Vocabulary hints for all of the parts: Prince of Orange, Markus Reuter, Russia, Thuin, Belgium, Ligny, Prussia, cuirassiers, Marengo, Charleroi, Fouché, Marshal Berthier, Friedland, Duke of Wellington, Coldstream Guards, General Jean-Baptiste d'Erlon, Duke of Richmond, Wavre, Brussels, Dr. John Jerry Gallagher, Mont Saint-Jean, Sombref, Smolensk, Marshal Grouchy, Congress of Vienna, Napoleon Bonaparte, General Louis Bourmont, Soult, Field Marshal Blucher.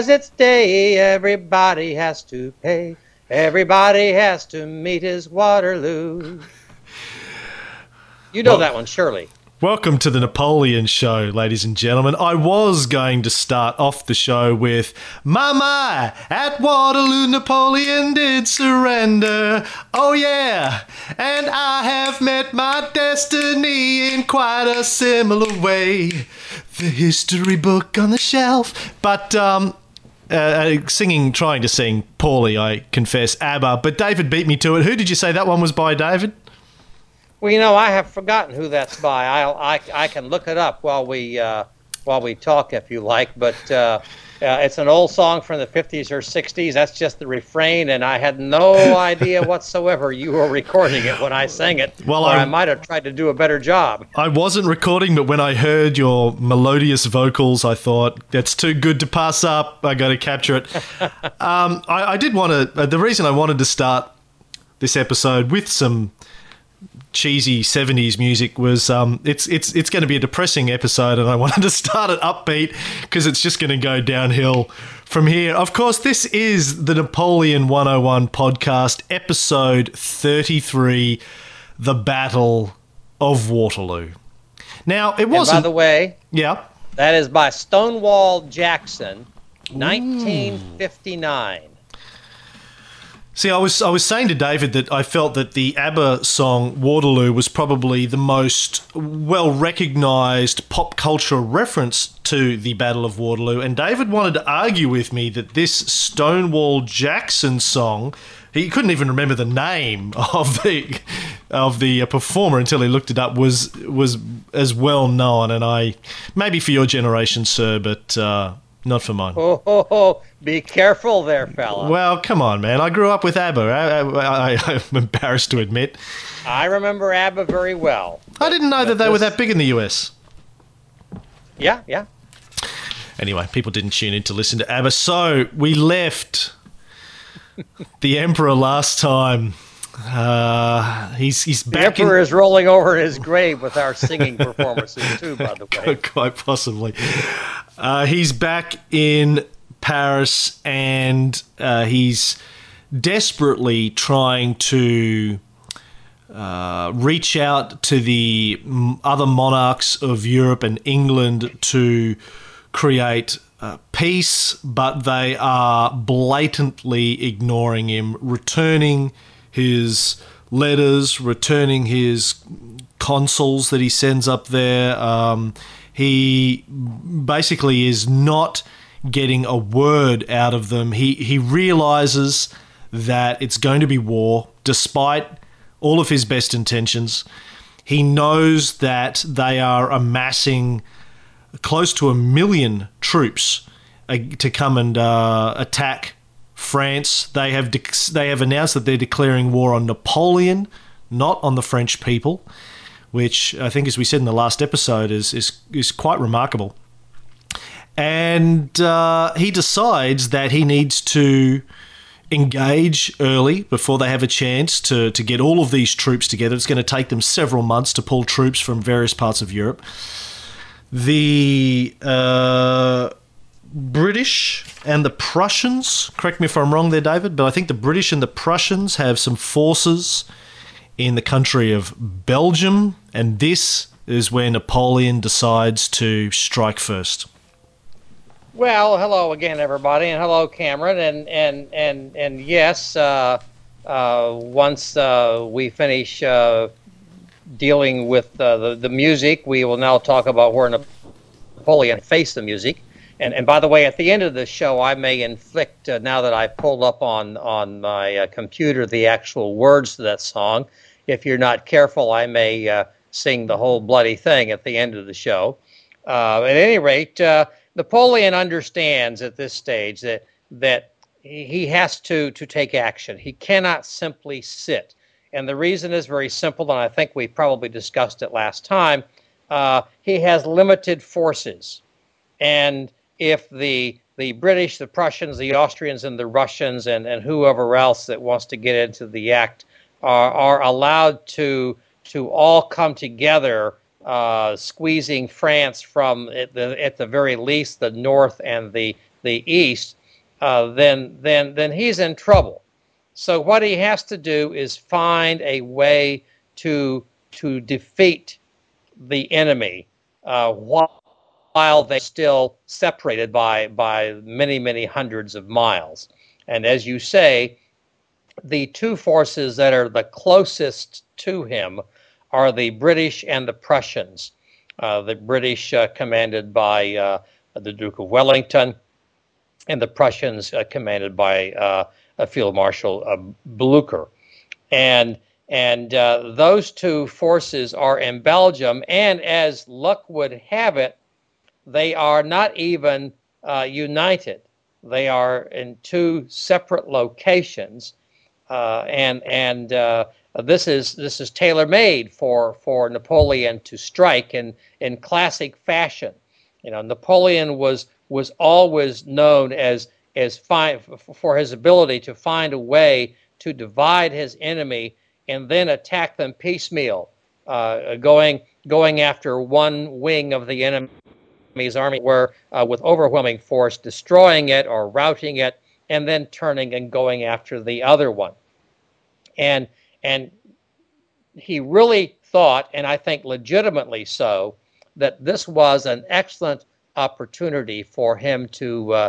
'Cause it's day, everybody has to pay. Everybody has to meet his Waterloo. You know that one, surely. Welcome to the Napoleon Show, ladies and gentlemen. I was going to start off the show with, "Mama, at Waterloo Napoleon did surrender. Oh yeah, and I have met my destiny in quite a similar way. The history book on the shelf." But trying to sing poorly, I confess, ABBA. But David beat me to it. Who did you say that one was by, David? Well, you know, I have forgotten who that's by. I can look it up while we talk, if you like. But it's an old song from the 50s or 60s. That's just the refrain, and I had no idea whatsoever you were recording it when I sang it. Well, or I might have tried to do a better job. I wasn't recording, but when I heard your melodious vocals, I thought, that's too good to pass up. I got to capture it. I did want to. The reason I wanted to start this episode with some cheesy 70s music was it's going to be a depressing episode, and I wanted to start it upbeat because it's just going to go downhill from here. Of course, this is the Napoleon 101 podcast, episode 33, The Battle of Waterloo. Now, it wasn't... And by the way, yeah, that is by Stonewall Jackson, 1959. See, I was saying to David that I felt that the ABBA song Waterloo was probably the most well-recognised pop culture reference to the Battle of Waterloo, and David wanted to argue with me that this Stonewall Jackson song, he couldn't even remember the name of the performer until he looked it up, was as well known, and I maybe for your generation, sir, but... Not for mine. Oh, oh, oh, be careful there, fella. Well, come on, man. I grew up with ABBA. I'm embarrassed to admit. I remember ABBA very well. I didn't know that they were that big in the US. Yeah, yeah. Anyway, people didn't tune in to listen to ABBA. So we left the Emperor last time. He's back. The Emperor is rolling over in his grave with our singing performances too, by the way. Quite possibly. He's back in Paris, and he's desperately trying to reach out to the other monarchs of Europe and England to create peace, but they are blatantly ignoring him, returning his letters, returning his consuls that he sends up there. He basically is not getting a word out of them. He realizes that it's going to be war, despite all of his best intentions. He knows that they are amassing close to 1 million troops to come and attack France. They have announced that they're declaring war on Napoleon, not on the French people, which I think, as we said in the last episode, is quite remarkable. And he decides that he needs to engage early before they have a chance to get all of these troops together. It's going to take them several months to pull troops from various parts of Europe. The British and the Prussians, correct me if I'm wrong there, David, but I think the British and the Prussians have some forces in the country of Belgium, and this is where Napoleon decides to strike first. Well, hello again, everybody, and hello, Cameron, and yes, once we finish dealing with the music, we will now talk about where Napoleon faced the music. And by the way, at the end of the show, I may inflict, now that I pulled up on my computer the actual words to that song, if you're not careful, I may sing the whole bloody thing at the end of the show. At any rate, Napoleon understands at this stage that he has to take action. He cannot simply sit. And the reason is very simple, and I think we probably discussed it last time. He has limited forces. And if the British, the Prussians, the Austrians, and the Russians, and whoever else that wants to get into the act are allowed to all come together, squeezing France from, at the very least, the north and the the east, then he's in trouble. So what he has to do is find a way to defeat the enemy while they're still separated by many hundreds of miles. And as you say, the two forces that are the closest to him are the British and the Prussians. The British commanded by the Duke of Wellington, and the Prussians commanded by Field Marshal Blucher. And those two forces are in Belgium, and as luck would have it, they are not even united. They are in two separate locations, this is tailor-made for Napoleon to strike in classic fashion. You know, Napoleon was always known for his ability to find a way to divide his enemy and then attack them piecemeal, going after one wing of the enemy's army with overwhelming force, destroying it or routing it, and then turning and going after the other one. And he really thought, and I think legitimately so, that this was an excellent opportunity for him to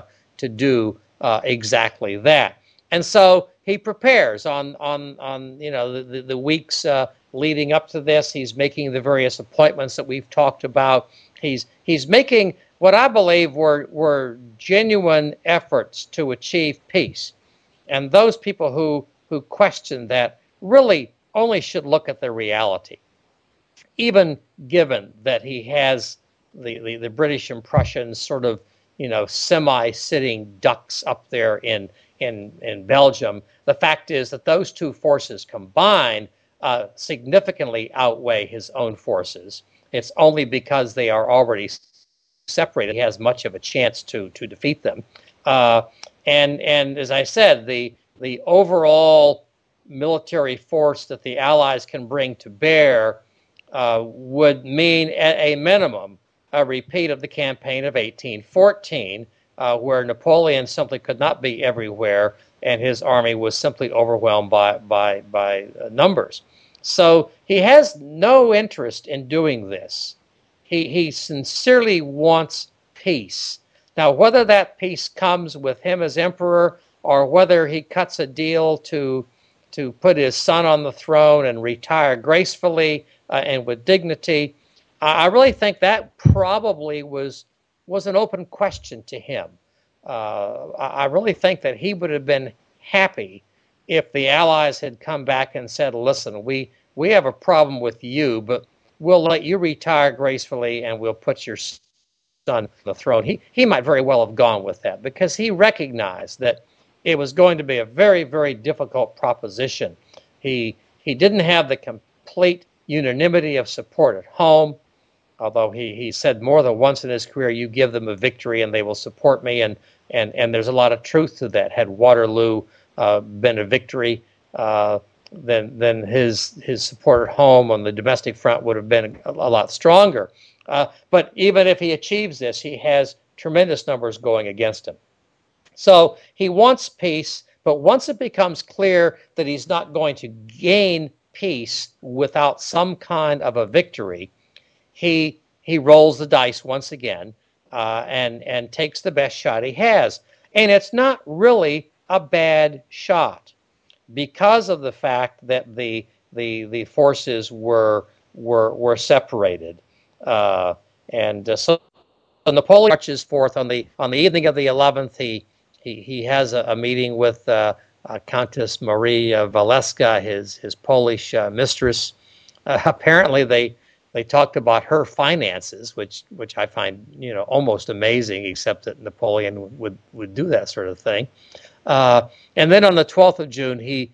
do exactly that. And so he prepares on the weeks leading up to this. He's making the various appointments that we've talked about. He's making what I believe were genuine efforts to achieve peace. And those people who question that really only should look at the reality. Even given that he has the British and Prussians sort of, semi-sitting ducks up there in Belgium, the fact is that those two forces combined significantly outweigh his own forces. It's only because they are already separated he has much of a chance to defeat them. And as I said, the overall military force that the Allies can bring to bear would mean, at a minimum, a repeat of the campaign of 1814, where Napoleon simply could not be everywhere, and his army was simply overwhelmed by numbers. So he has no interest in doing this. He sincerely wants peace. Now, whether that peace comes with him as emperor, or whether he cuts a deal to put his son on the throne and retire gracefully and with dignity, I really think that probably was an open question to him. I really think that he would have been happy if the Allies had come back and said, listen, we have a problem with you, but we'll let you retire gracefully and we'll put your son on the throne. He might very well have gone with that, because he recognized that it was going to be a very, very difficult proposition. He didn't have the complete unanimity of support at home, although he said more than once in his career, you give them a victory and they will support me, and there's a lot of truth to that. Had Waterloo been a victory, then his support at home on the domestic front would have been a lot stronger. But even if he achieves this, he has tremendous numbers going against him. So he wants peace, but once it becomes clear that he's not going to gain peace without some kind of a victory, he rolls the dice once again and takes the best shot he has. And it's not really a bad shot, because of the fact that the forces were separated, so Napoleon marches forth on the evening of the 11th. He has a meeting with Countess Maria Valeska, his Polish mistress. Apparently, they talked about her finances, which I find almost amazing, except that Napoleon would do that sort of thing. And then on the 12th of June, he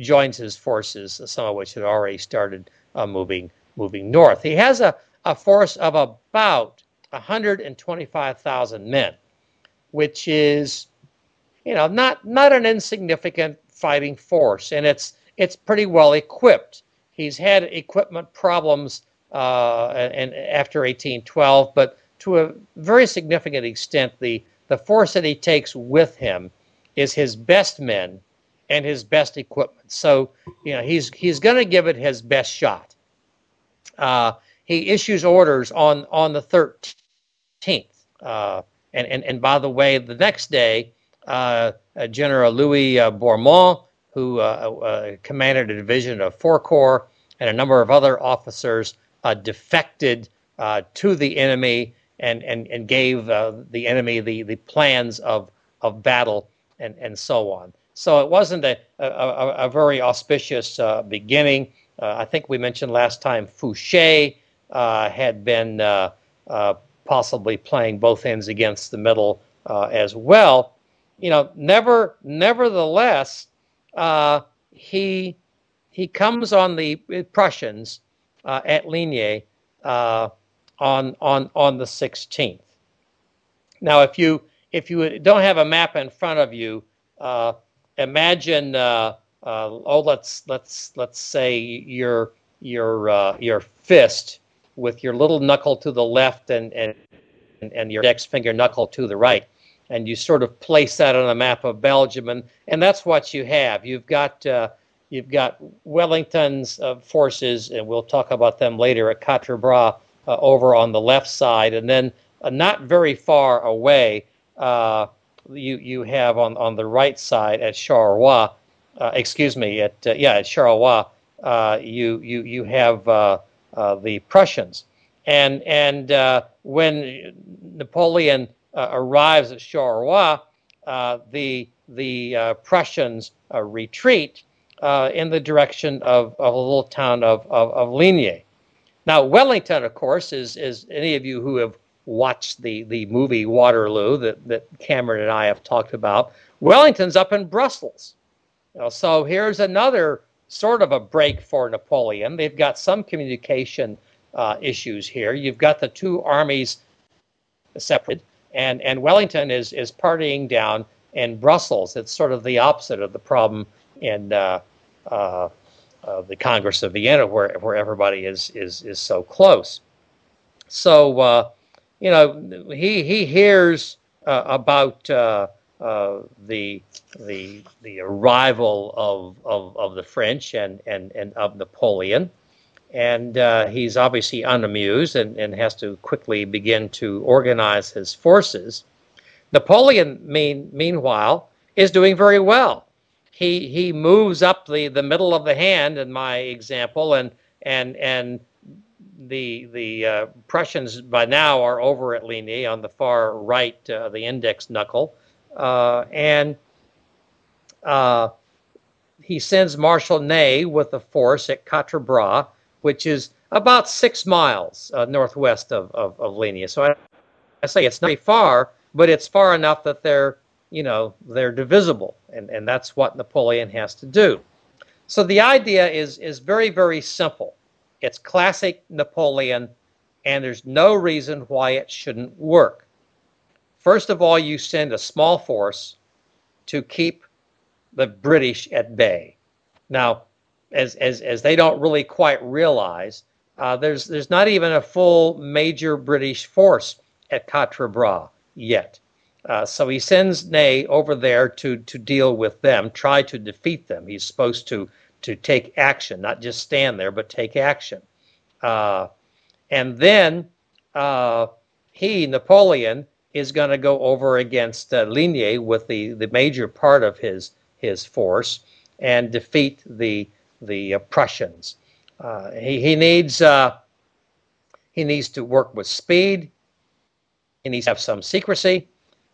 joins his forces, some of which had already started moving north. He has a force of about 125,000 men, which is, not an insignificant fighting force, and it's pretty well equipped. He's had equipment problems and after 1812, but to a very significant extent, the the force that he takes with him is his best men and his best equipment. So, you know, he's going to give it his best shot. He issues orders on the 13th. And by the way, the next day, General Louis Bourmont, who commanded a division of 4 Corps and a number of other officers, defected to the enemy and gave the enemy the plans of battle and so on. So it wasn't a very auspicious beginning. I think we mentioned last time Fouché had been possibly playing both ends against the middle as well. You know, nevertheless, he comes on the Prussians at Ligny on the 16th. Now, if you don't have a map in front of you, imagine let's say your fist with your little knuckle to the left and your index finger knuckle to the right, and you sort of place that on a map of Belgium, and that's what you have. You've got Wellington's forces, and we'll talk about them later at Quatre Bras over on the left side, and then not very far away you have on the right side at Charleroi. At Charleroi, you have the Prussians, and when Napoleon arrives at Charleroi, the Prussians retreat in the direction of a little town of Ligny. Now Wellington, of course, is any of you who have watched the movie Waterloo that Cameron and I have talked about, Wellington's up in Brussels. So here's another sort of a break for Napoleon. They've got some communication issues here. You've got the two armies separate, and Wellington is partying down in Brussels. It's sort of the opposite of the problem in the Congress of Vienna, where everybody is so close. So you know, he hears about the arrival of the French and of Napoleon, and he's obviously unamused and has to quickly begin to organize his forces. Napoleon meanwhile is doing very well. He moves up the middle of the hand in my example, and the Prussians by now are over at Ligny on the far right, the index knuckle. And he sends Marshal Ney with a force at Quatre Bras, which is about 6 miles northwest of Ligny. So I say it's not very far, but it's far enough that they're divisible, and that's what Napoleon has to do. So the idea is very, very simple. It's classic Napoleon, and there's no reason why it shouldn't work. First of all, you send a small force to keep the British at bay. Now, as they don't really quite realize, there's not even a full major British force at Quatre Bras yet. So he sends Ney over there to deal with them, try to defeat them. He's supposed to take action, not just stand there, but take action. And then Napoleon is going to go over against Ligny with the major part of his force and defeat the Prussians. He needs to work with speed. He needs to have some secrecy,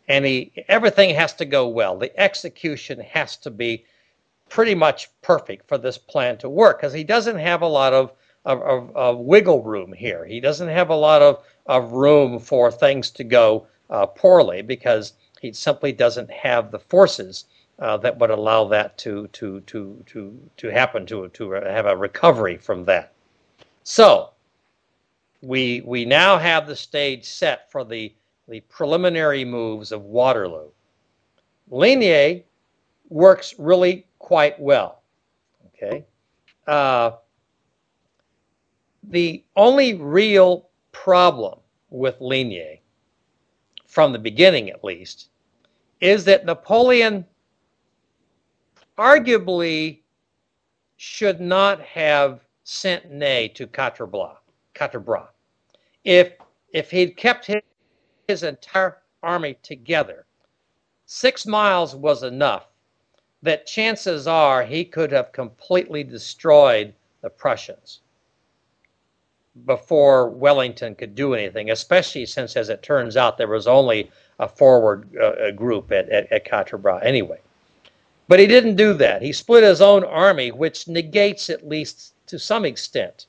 and everything has to go well. The execution has to be pretty much perfect for this plan to work, because he doesn't have a lot of wiggle room here. He doesn't have a lot of room for things to go poorly, because he simply doesn't have the forces that would allow that to happen, to have a recovery from that. So we now have the stage set for the preliminary moves of Waterloo. Ligny works really quite well. Okay, the only real problem with Ligny from the beginning at least, is that Napoleon arguably should not have sent Ney to Quatre Bras. If he'd kept his entire army together, 6 miles was enough that chances are he could have completely destroyed the Prussians before Wellington could do anything, especially since, as it turns out, there was only a forward group at Quatre Bras anyway. But he didn't do that. He split his own army, which negates, at least to some extent,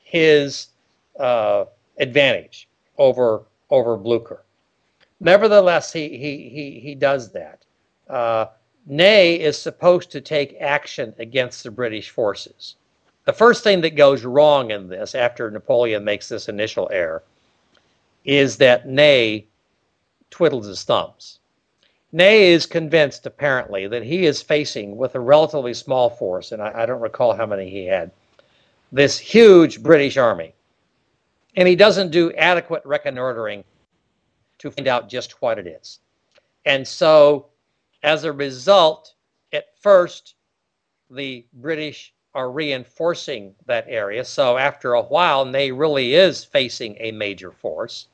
his advantage over Blucher. Nevertheless, he does that. Ney is supposed to take action against the British forces. The first thing that goes wrong in this, after Napoleon makes this initial error, is that Ney twiddles his thumbs. Ney is convinced, apparently, that he is facing, with a relatively small force, and I don't recall how many he had, this huge British army. And he doesn't do adequate reconnoitering to find out just what it is. And so, as a result, at first, the British are reinforcing that area. So after a while, Ney really is facing a major force.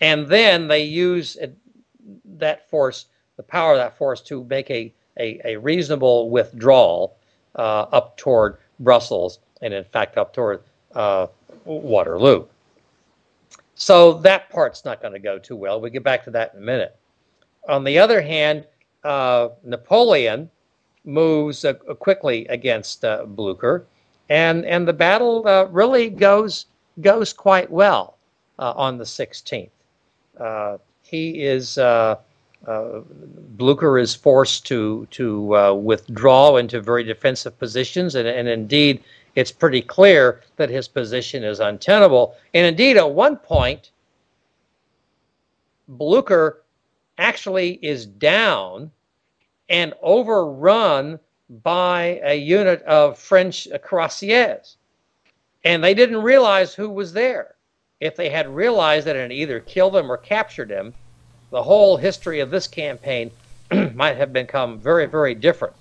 And then they use that force, the power of that force, to make a reasonable withdrawal up toward Brussels, and in fact up toward Waterloo. So that part's not going to go too well. We'll get back to that in a minute. On the other hand, Napoleon moves quickly against Blucher, and the battle really goes quite well on the 16th. Blucher is forced to withdraw into very defensive positions, and indeed it's pretty clear that his position is untenable. And indeed, at one point, Blucher actually is down and overrun by a unit of French cuirassiers. And they didn't realize who was there. If they had realized that, it had either killed them or captured him, the whole history of this campaign might have become very, very different.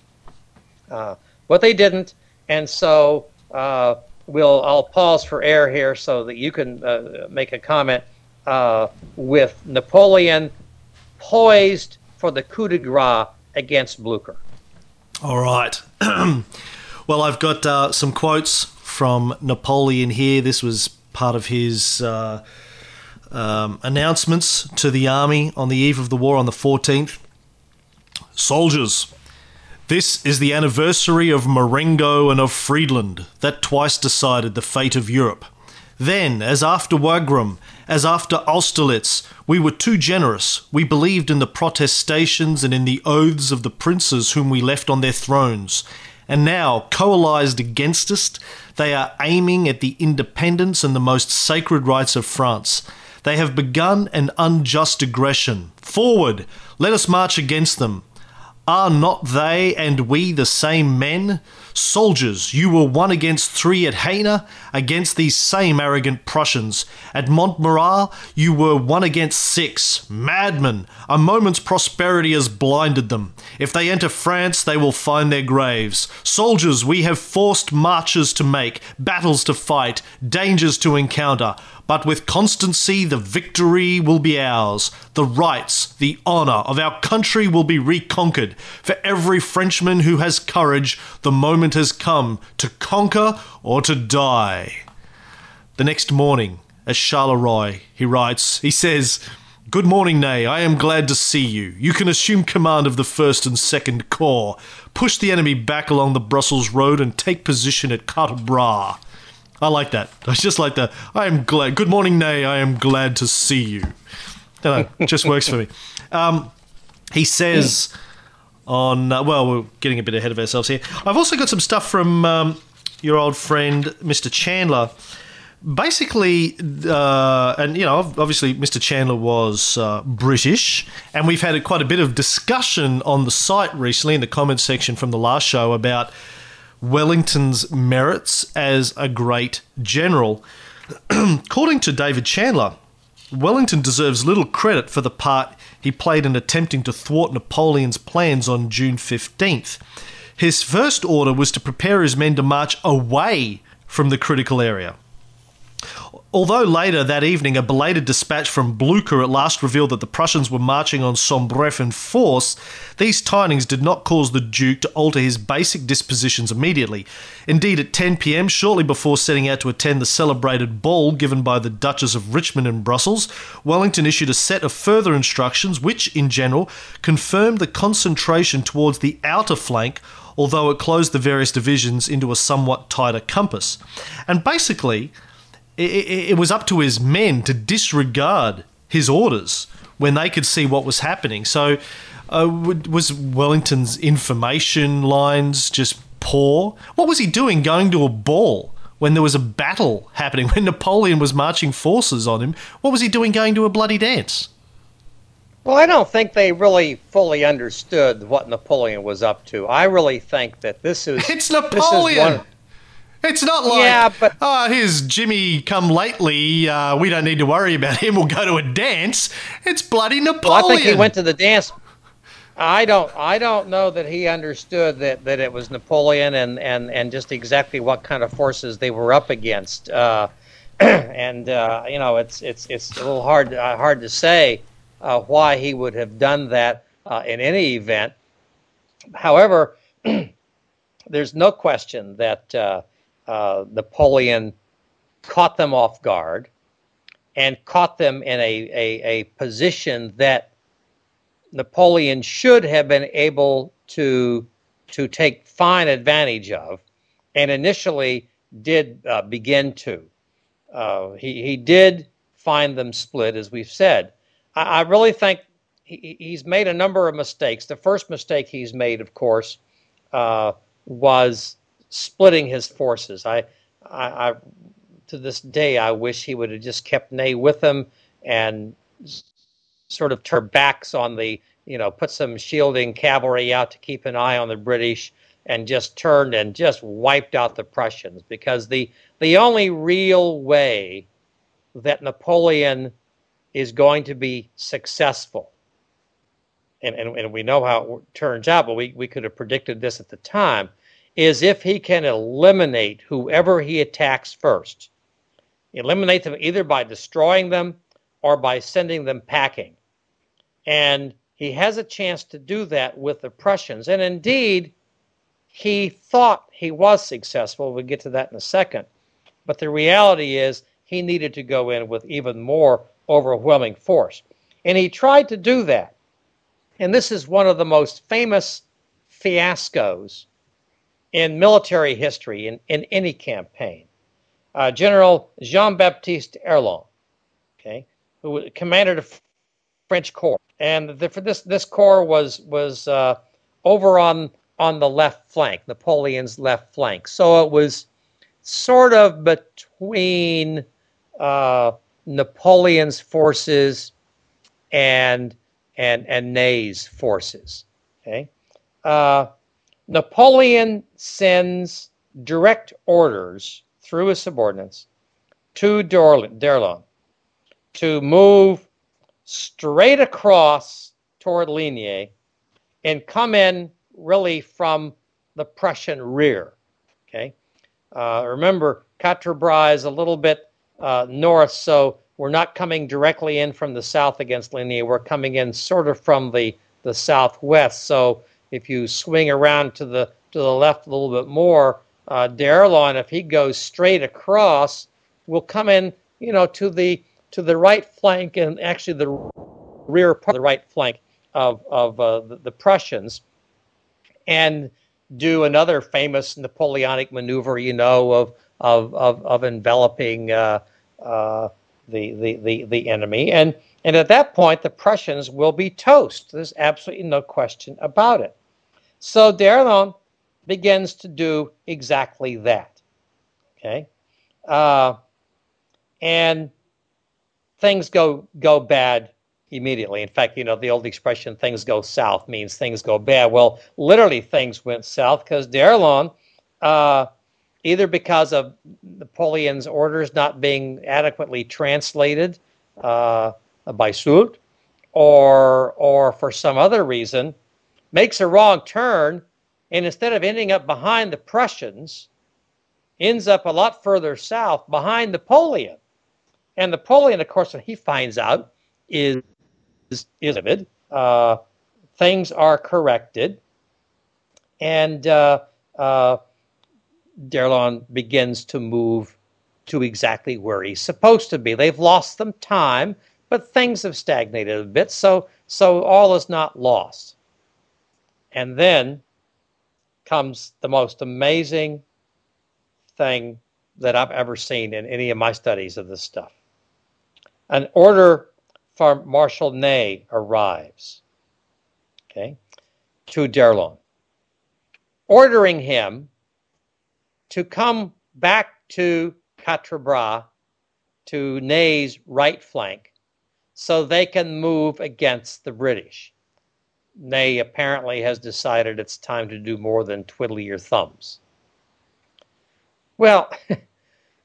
But they didn't, and so I'll pause for air here so that you can make a comment with Napoleon poised for the coup de grace against Blucher. All right. Well, I've got some quotes from Napoleon here. This was part of his announcements to the army on the eve of the war on the 14th. "Soldiers, this is the anniversary of Marengo and of Friedland, that twice decided the fate of Europe. Then, as after Wagram, as after Austerlitz, we were too generous. We believed in the protestations and in the oaths of the princes whom we left on their thrones. And now, coalized against us, they are aiming at the independence and the most sacred rights of France. They have begun an unjust aggression. Forward! Let us march against them. Are not they and we the same men? Soldiers, you were one against three at Haina, against these same arrogant Prussians. At Montmirail, you were one against six. Madmen! A moment's prosperity has blinded them. If they enter France, they will find their graves. Soldiers, we have forced marches to make, battles to fight, dangers to encounter. But with constancy, the victory will be ours. The rights, the honour of our country will be reconquered. For every Frenchman who has courage, the moment has come to conquer or to die." The next morning, at Charleroi, he writes, he says, "Good morning, Ney. I am glad to see you. You can assume command of the 1st and 2nd Corps. Push the enemy back along the Brussels road and take position at Quatre Bras." I like that. I just like that. I am glad. Good morning, Ney. I am glad to see you. No, it just works for me. He says on, well, we're getting a bit ahead of ourselves here. I've also got some stuff from your old friend, Mr. Chandler. Basically, and, you know, obviously Mr. Chandler was British, and we've had quite a bit of discussion on the site recently in the comments section from the last show about Wellington's merits as a great general. According to David Chandler, Wellington deserves little credit for the part he played in attempting to thwart Napoleon's plans on June 15th. His first order was to prepare his men to march away from the critical area. Although later that evening a belated dispatch from Blucher at last revealed that the Prussians were marching on Sombref in force, these tidings did not cause the Duke to alter his basic dispositions immediately. Indeed, at 10 p.m, shortly before setting out to attend the celebrated ball given by the Duchess of Richmond in Brussels, Wellington issued a set of further instructions which, in general, confirmed the concentration towards the outer flank, although it closed the various divisions into a somewhat tighter compass. And basically, it was up to his men to disregard his orders when they could see what was happening. So was Wellington's information lines just poor? What was he doing going to a ball when there was a battle happening, when Napoleon was marching forces on him? What was he doing going to a bloody dance? Well, I don't think they really fully understood what Napoleon was up to. I really think that this is... It's Napoleon! It's not like, here's Jimmy come lately, we don't need to worry about him, we'll go to a dance. It's bloody Napoleon. Well, I think he went to the dance. I don't know that he understood that it was Napoleon and just exactly what kind of forces they were up against. It's a little hard to say why he would have done that in any event. However, there's no question that Napoleon caught them off guard and caught them in a position that Napoleon should have been able to take fine advantage of, and initially did begin to. He did find them split, as we've said. I really think he's made a number of mistakes. The first mistake he's made, of course, was splitting his forces. I to this day, I wish he would have just kept Ney with him and sort of turned backs on the, put some shielding cavalry out to keep an eye on the British, and just turned and just wiped out the Prussians, because the only real way that Napoleon is going to be successful, and we know how it turns out, but we could have predicted this at the time, is if he can eliminate whoever he attacks first. Eliminate them either by destroying them or by sending them packing. And he has a chance to do that with the Prussians. And indeed, he thought he was successful. We'll get to that in a second. But the reality is he needed to go in with even more overwhelming force. And he tried to do that. And this is one of the most famous fiascos in military history, in any campaign. General Jean-Baptiste d'Erlon, who commanded a French corps, and this corps was over on the left flank, Napoleon's left flank. So it was sort of between Napoleon's forces and Ney's forces. Napoleon sends direct orders through his subordinates to d'Erlon to move straight across toward Ligny and come in really from the Prussian rear. Remember, Quatre Bras is a little bit north, so we're not coming directly in from the south against Ligny. We're coming in sort of from the southwest. So if you swing around to the left a little bit more, d'Erlon, if he goes straight across, will come in, to the right flank, and actually the rear part of the right flank of the Prussians, and do another famous Napoleonic maneuver, of enveloping the enemy. And at that point, the Prussians will be toast. There's absolutely no question about it. So d'Erlon begins to do exactly that, and things go bad immediately. In fact, the old expression, "things go south" means things go bad. Well, literally, things went south, because d'Erlon, either because of Napoleon's orders not being adequately translated by Soult, or for some other reason, makes a wrong turn, and instead of ending up behind the Prussians, ends up a lot further south behind Napoleon. And Napoleon, of course, when he finds out, is livid. Things are corrected, and d'Erlon begins to move to exactly where he's supposed to be. They've lost some time, but things have stagnated a bit, so all is not lost. And then comes the most amazing thing that I've ever seen in any of my studies of this stuff. An order from Marshal Ney arrives, okay, to d'Erlon, ordering him to come back to Quatre Bras, to Ney's right flank, so they can move against the British. Ney apparently has decided it's time to do more than twiddle your thumbs. Well,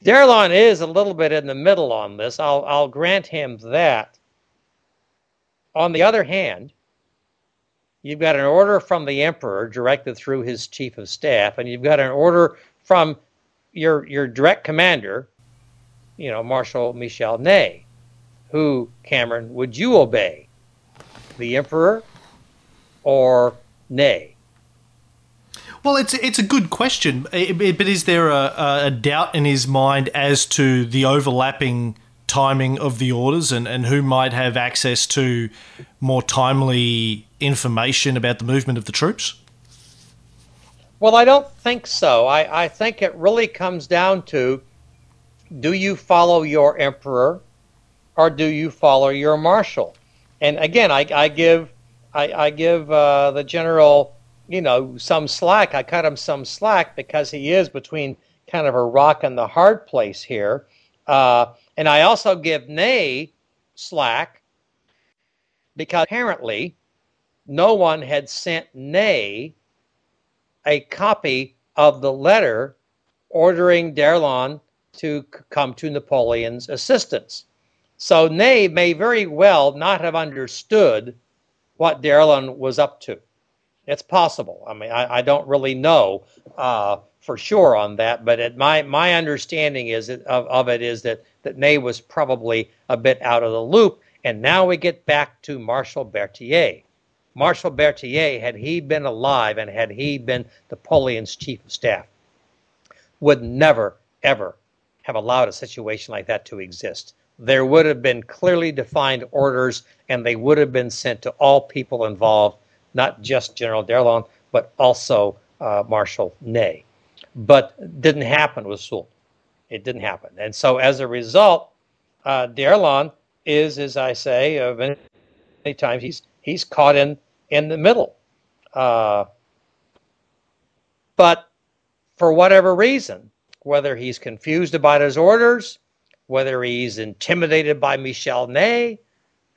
d'Erlon is a little bit in the middle on this. I'll grant him that. On the other hand, you've got an order from the emperor directed through his chief of staff, and you've got an order from your direct commander, Marshal Michel Ney, who, Cameron, would you obey? The emperor or Ney? Well, it's a good question, but is there a doubt in his mind as to the overlapping timing of the orders and who might have access to more timely information about the movement of the troops? Well, I don't think so. I think it really comes down to, do you follow your emperor or do you follow your marshal? And again, I give the general, some slack. I cut him some slack because he is between kind of a rock and the hard place here. And I also give Ney slack because apparently no one had sent Ney a copy of the letter ordering d'Erlon to come to Napoleon's assistance. So Ney may very well not have understood what d'Erlon was up to. It's possible. I mean, I don't really know for sure on that, but my understanding is that Ney was probably a bit out of the loop. And now we get back to Marshal Berthier. Marshal Berthier, had he been alive and had he been Napoleon's chief of staff, would never, ever have allowed a situation like that to exist. There would have been clearly defined orders, and they would have been sent to all people involved, not just General d'Erlon, but also Marshal Ney. But it didn't happen with Soult. It didn't happen. And so as a result, d'Erlon is, as I say, many times he's caught in the middle. But for whatever reason, whether he's confused about his orders, whether he's intimidated by Michel Ney,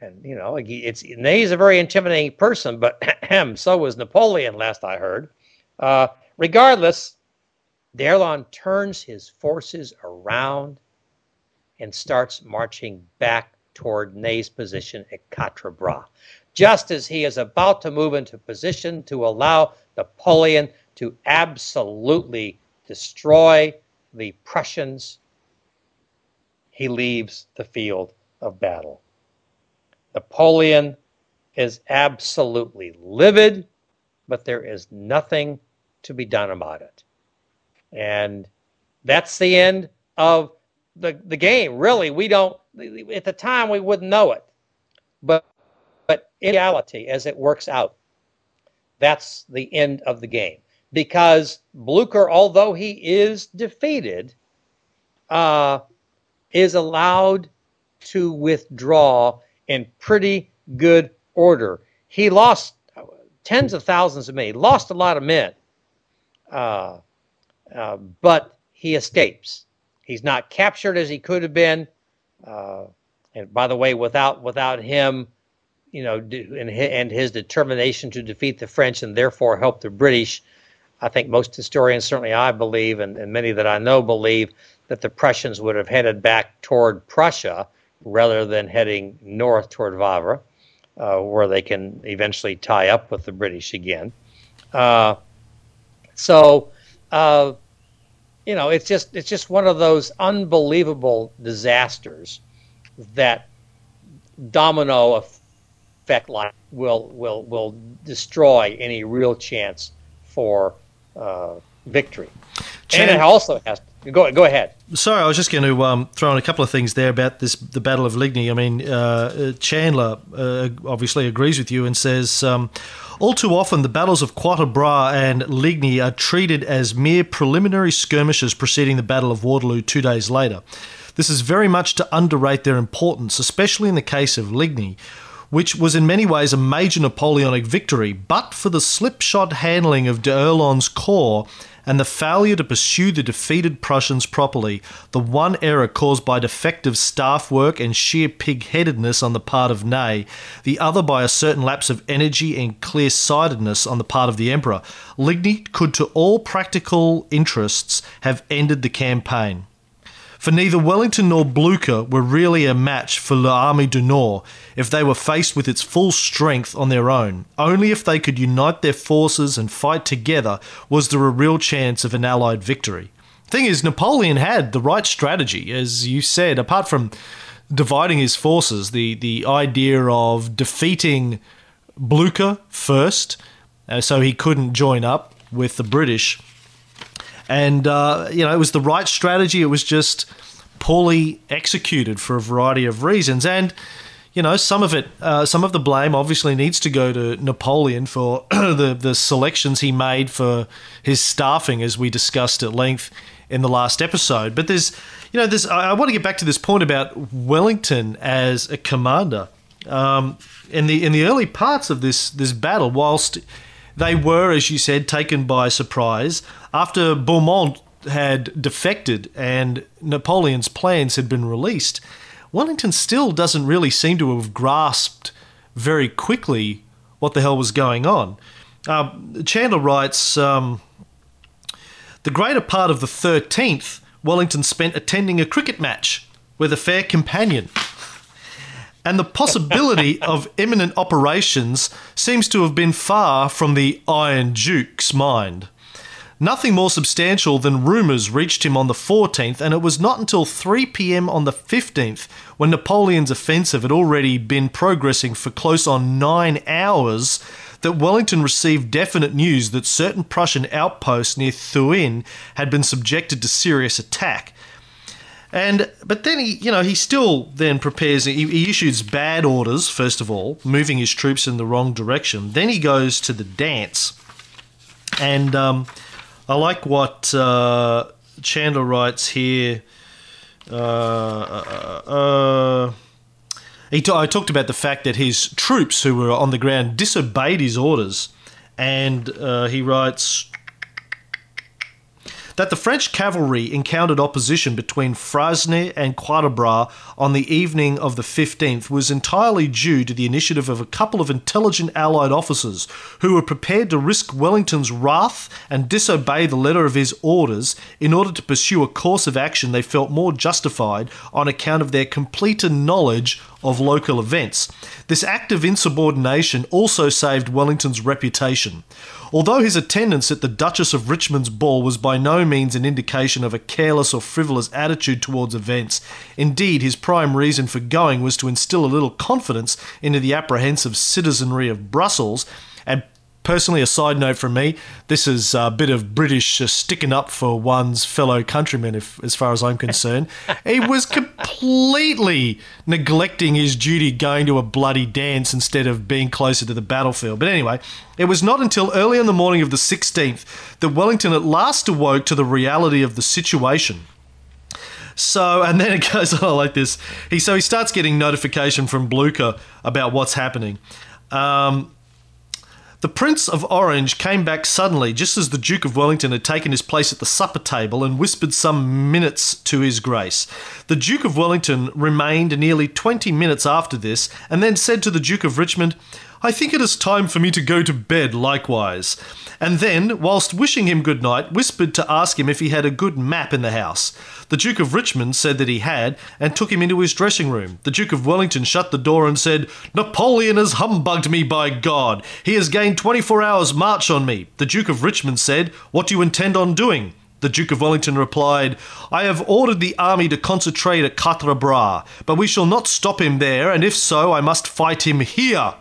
and, Ney's a very intimidating person, but so was Napoleon, last I heard. Regardless, d'Erlon turns his forces around and starts marching back toward Ney's position at Quatre Bras, just as he is about to move into position to allow Napoleon to absolutely destroy the Prussians. He leaves the field of battle. Napoleon is absolutely livid, but there is nothing to be done about it. And that's the end of the game. Really, we don't, at the time, we wouldn't know it. But in reality, as it works out, that's the end of the game. Because Blucher, although he is defeated, is allowed to withdraw in pretty good order. He lost tens of thousands of men. He lost a lot of men, but he escapes. He's not captured as he could have been. And by the way, without him, and his determination to defeat the French and therefore help the British, I think most historians, certainly I believe, and many that I know believe, that the Prussians would have headed back toward Prussia rather than heading north toward Wavre, where they can eventually tie up with the British again. You know, it's just one of those unbelievable disasters that domino effect like will destroy any real chance for victory. And it also has to, go ahead. Sorry, I was just going to throw in a couple of things there about the Battle of Ligny. I mean, Chandler obviously agrees with you and says, all too often the battles of Quatre Bras and Ligny are treated as mere preliminary skirmishes preceding the Battle of Waterloo 2 days later. This is very much to underrate their importance, especially in the case of Ligny, which was in many ways a major Napoleonic victory, but for the slipshod handling of d'Erlon's corps and the failure to pursue the defeated Prussians properly, the one error caused by defective staff work and sheer pig-headedness on the part of Ney, the other by a certain lapse of energy and clear-sightedness on the part of the Emperor. Ligny could, to all practical interests, have ended the campaign. For neither Wellington nor Blucher were really a match for l'Armée du Nord if they were faced with its full strength on their own. Only if they could unite their forces and fight together was there a real chance of an Allied victory. Thing is, Napoleon had the right strategy, as you said. Apart from dividing his forces, the idea of defeating Blucher first, so he couldn't join up with the British. And, you know, it was the right strategy. It was just poorly executed for a variety of reasons. And, you know, some of the blame obviously needs to go to Napoleon for the selections he made for his staffing, as we discussed at length in the last episode. But there's, you know, I want to get back to this point about Wellington as a commander. In the early parts of this battle, whilst they were, as you said, taken by surprise, after Bourmont had defected and Napoleon's plans had been released, Wellington still doesn't really seem to have grasped very quickly what the hell was going on. Chandler writes, the greater part of the 13th, Wellington spent attending a cricket match with a fair companion, and the possibility of imminent operations seems to have been far from the Iron Duke's mind. Nothing more substantial than rumours reached him on the 14th, and it was not until 3 p.m. on the 15th, when Napoleon's offensive had already been progressing for close on 9 hours, that Wellington received definite news that certain Prussian outposts near Thuin had been subjected to serious attack. But then he still then prepares. He issues bad orders first of all, moving his troops in the wrong direction. Then he goes to the dance, and I like what Chandler writes here. I talked about the fact that his troops who were on the ground disobeyed his orders, and he writes that the French cavalry encountered opposition between Frasnes and Quatre Bras on the evening of the 15th was entirely due to the initiative of a couple of intelligent Allied officers who were prepared to risk Wellington's wrath and disobey the letter of his orders in order to pursue a course of action they felt more justified on account of their completer knowledge of local events. This act of insubordination also saved Wellington's reputation. Although his attendance at the Duchess of Richmond's ball was by no means an indication of a careless or frivolous attitude towards events, indeed his prime reason for going was to instill a little confidence into the apprehensive citizenry of Brussels. And personally, a side note from me, this is a bit of British sticking up for one's fellow countrymen, as far as I'm concerned. He was completely neglecting his duty, going to a bloody dance instead of being closer to the battlefield. But anyway, it was not until early in the morning of the 16th that Wellington at last awoke to the reality of the situation. So, and then it goes on like this. He starts getting notification from Blucher about what's happening. The Prince of Orange came back suddenly, just as the Duke of Wellington had taken his place at the supper table, and whispered some minutes to his grace. The Duke of Wellington remained nearly 20 minutes after this, and then said to the Duke of Richmond, I think it is time for me to go to bed likewise, and then, whilst wishing him good night, whispered to ask him if he had a good map in the house. The Duke of Richmond said that he had, and took him into his dressing room. The Duke of Wellington shut the door and said, "Napoleon has humbugged me, by God. He has gained 24 hours' march on me." The Duke of Richmond said, "What do you intend on doing?" The Duke of Wellington replied, "I have ordered the army to concentrate at Quatre Bras, but we shall not stop him there, and if so, I must fight him here."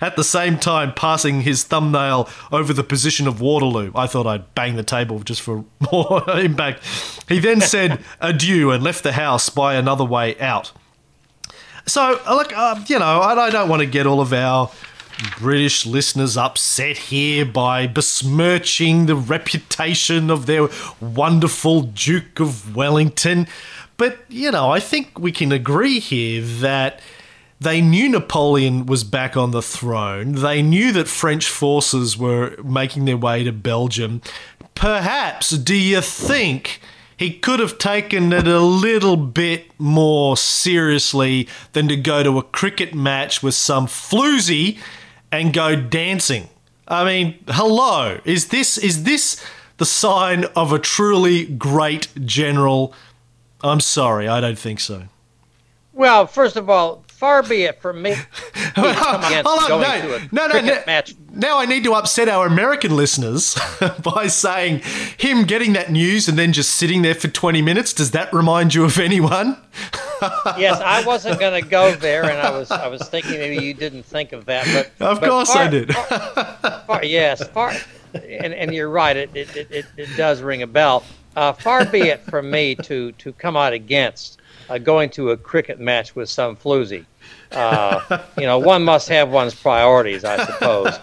At the same time, passing his thumbnail over the position of Waterloo. I thought I'd bang the table just for more impact. He then said adieu and left the house by another way out. So, look, you know, I don't want to get all of our British listeners upset here by besmirching the reputation of their wonderful Duke of Wellington. But, you know, I think we can agree here that they knew Napoleon was back on the throne. They knew that French forces were making their way to Belgium. Perhaps, do you think he could have taken it a little bit more seriously than to go to a cricket match with some floozy and go dancing? I mean, hello. Is this the sign of a truly great general? I'm sorry, I don't think so. Well, first of all, far be it from me. Hold on, no. Now I need to upset our American listeners by saying him getting that news and then just sitting there for 20 minutes. Does that remind you of anyone? Yes, I wasn't going to go there, and I was thinking maybe you didn't think of that, but of course I did. And you're right. It does ring a bell. Far be it from me to come out against going to a cricket match with some floozy. You know, one must have one's priorities, I suppose.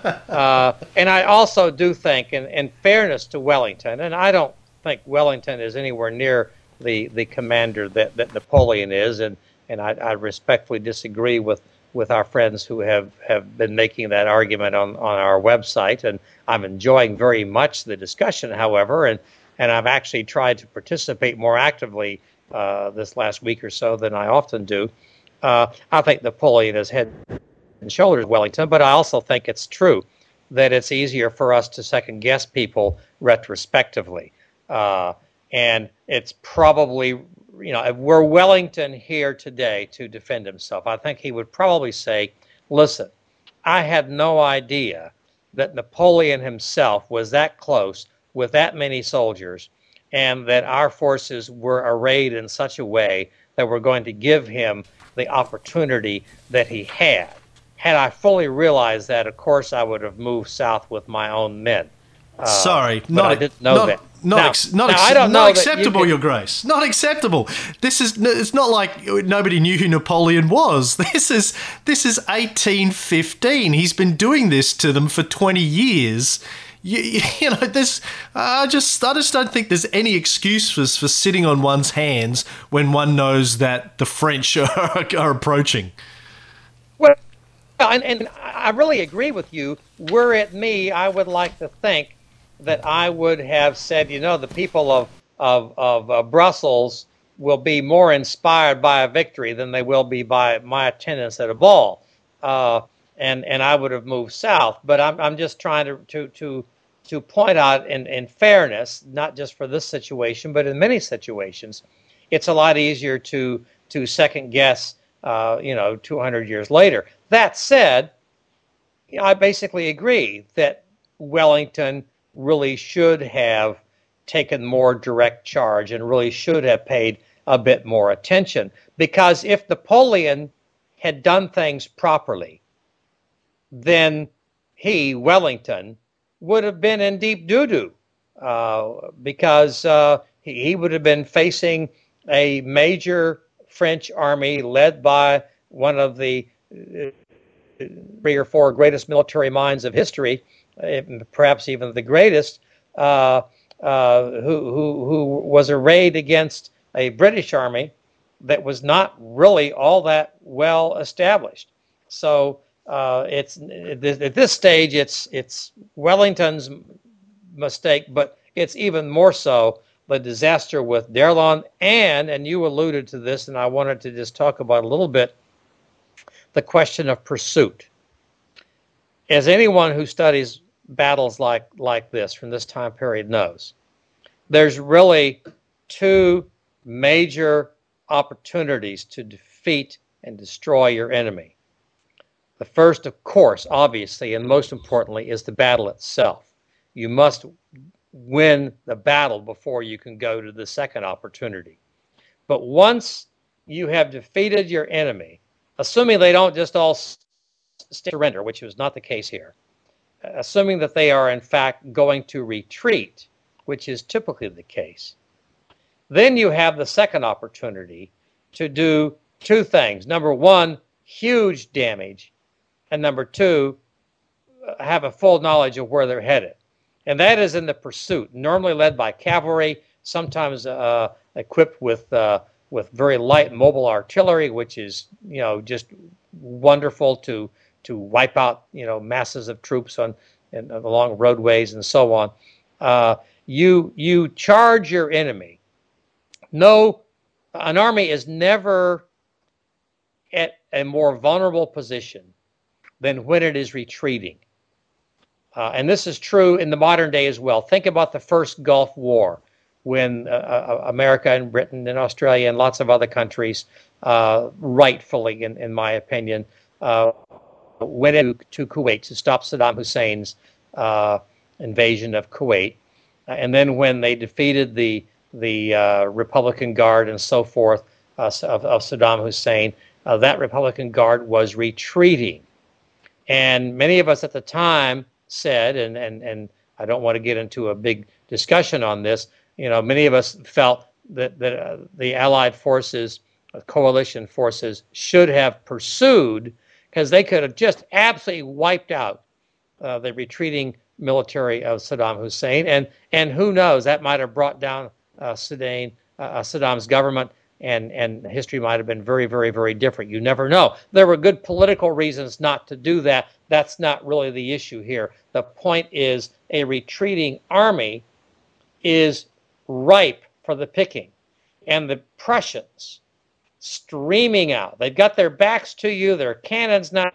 And I also do think, in fairness to Wellington, and I don't think Wellington is anywhere near the commander that Napoleon is, and I respectfully disagree with our friends who have been making that argument on our website, and I'm enjoying very much the discussion, however, and I've actually tried to participate more actively this last week or so than I often do. I think Napoleon is head and shoulders Wellington, but I also think it's true that it's easier for us to second-guess people retrospectively. And it's probably, you know, if we're Wellington here today to defend himself, I think he would probably say, listen, I had no idea that Napoleon himself was that close with that many soldiers and that our forces were arrayed in such a way that we're going to give him the opportunity that he had. Had I fully realized that, of course, I would have moved south with my own men. Sorry, I didn't know that. Not acceptable, Your Grace. Not acceptable. It's not like nobody knew who Napoleon was. This is 1815. He's been doing this to them for 20 years. You know, this. I just don't think there's any excuse for sitting on one's hands when one knows that the French are approaching. Well, and I really agree with you. Were it me, I would like to think that I would have said, you know, the people of Brussels will be more inspired by a victory than they will be by my attendance at a ball. And I would have moved south, but I'm just trying to point out in fairness, not just for this situation, but in many situations, it's a lot easier to second guess, you know, 200 years later. That said, I basically agree that Wellington really should have taken more direct charge and really should have paid a bit more attention, because if Napoleon had done things properly, then he, Wellington, would have been in deep doo-doo because he would have been facing a major French army led by one of the three or four greatest military minds of history, perhaps even the greatest, who was arrayed against a British army that was not really all that well established. So it's at this stage, it's Wellington's mistake, but it's even more so the disaster with d'Erlon, and you alluded to this, and I wanted to just talk about a little bit the question of pursuit. as anyone who studies battles like this from this time period knows, there's really two major opportunities to defeat and destroy your enemy. The first, of course, obviously, and most importantly, is the battle itself. You must win the battle before you can go to the second opportunity. But once you have defeated your enemy, assuming they don't just all surrender, which was not the case here, assuming that they are in fact going to retreat, which is typically the case, then you have the second opportunity to do two things. Number one, huge damage, and number two, have a full knowledge of where they're headed. And that is in the pursuit, normally led by cavalry, sometimes equipped with very light mobile artillery, which is, you know, just wonderful to wipe out, you know, masses of troops on along roadways and so on. You charge your enemy. No, an army is never at a more vulnerable position than when it is retreating. And this is true in the modern day as well. Think about the first Gulf War, when America and Britain and Australia and lots of other countries, rightfully, in my opinion, went into Kuwait to stop Saddam Hussein's invasion of Kuwait. And then when they defeated the Republican Guard and so forth of Saddam Hussein, that Republican Guard was retreating. And many of us at the time said, and I don't want to get into a big discussion on this, you know, many of us felt that the Allied forces, coalition forces, should have pursued, because they could have just absolutely wiped out the retreating military of Saddam Hussein. And who knows, that might have brought down Saddam's government, and history might have been very, very, very different. You never know. There were good political reasons not to do that. That's not really the issue here. The point is, a retreating army is ripe for the picking. And the Prussians, streaming out, they've got their backs to you, their cannons not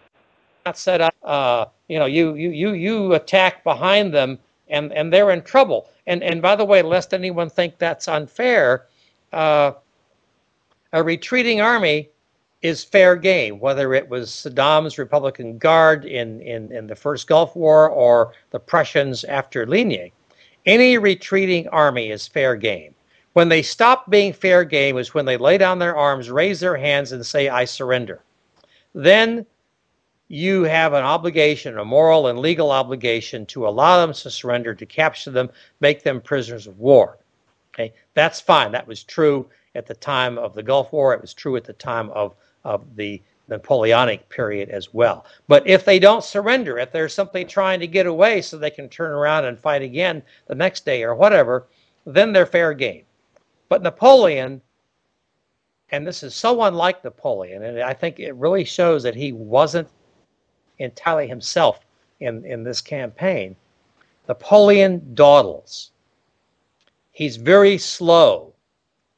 set up, you know, you attack behind them, and they're in trouble. And by the way, lest anyone think that's unfair, a retreating army is fair game, whether it was Saddam's Republican Guard in the first Gulf War or the Prussians after Ligny. Any retreating army is fair game. When they stop being fair game is when they lay down their arms, raise their hands, and say, I surrender. Then you have an obligation, a moral and legal obligation, to allow them to surrender, to capture them, make them prisoners of war. Okay, that's fine. That was true at the time of the Gulf War. It was true at the time of the Napoleonic period as well. But if they don't surrender, if they're simply trying to get away so they can turn around and fight again the next day or whatever, then they're fair game. But Napoleon, and this is so unlike Napoleon, and I think it really shows that he wasn't entirely himself in this campaign, Napoleon dawdles. He's very slow.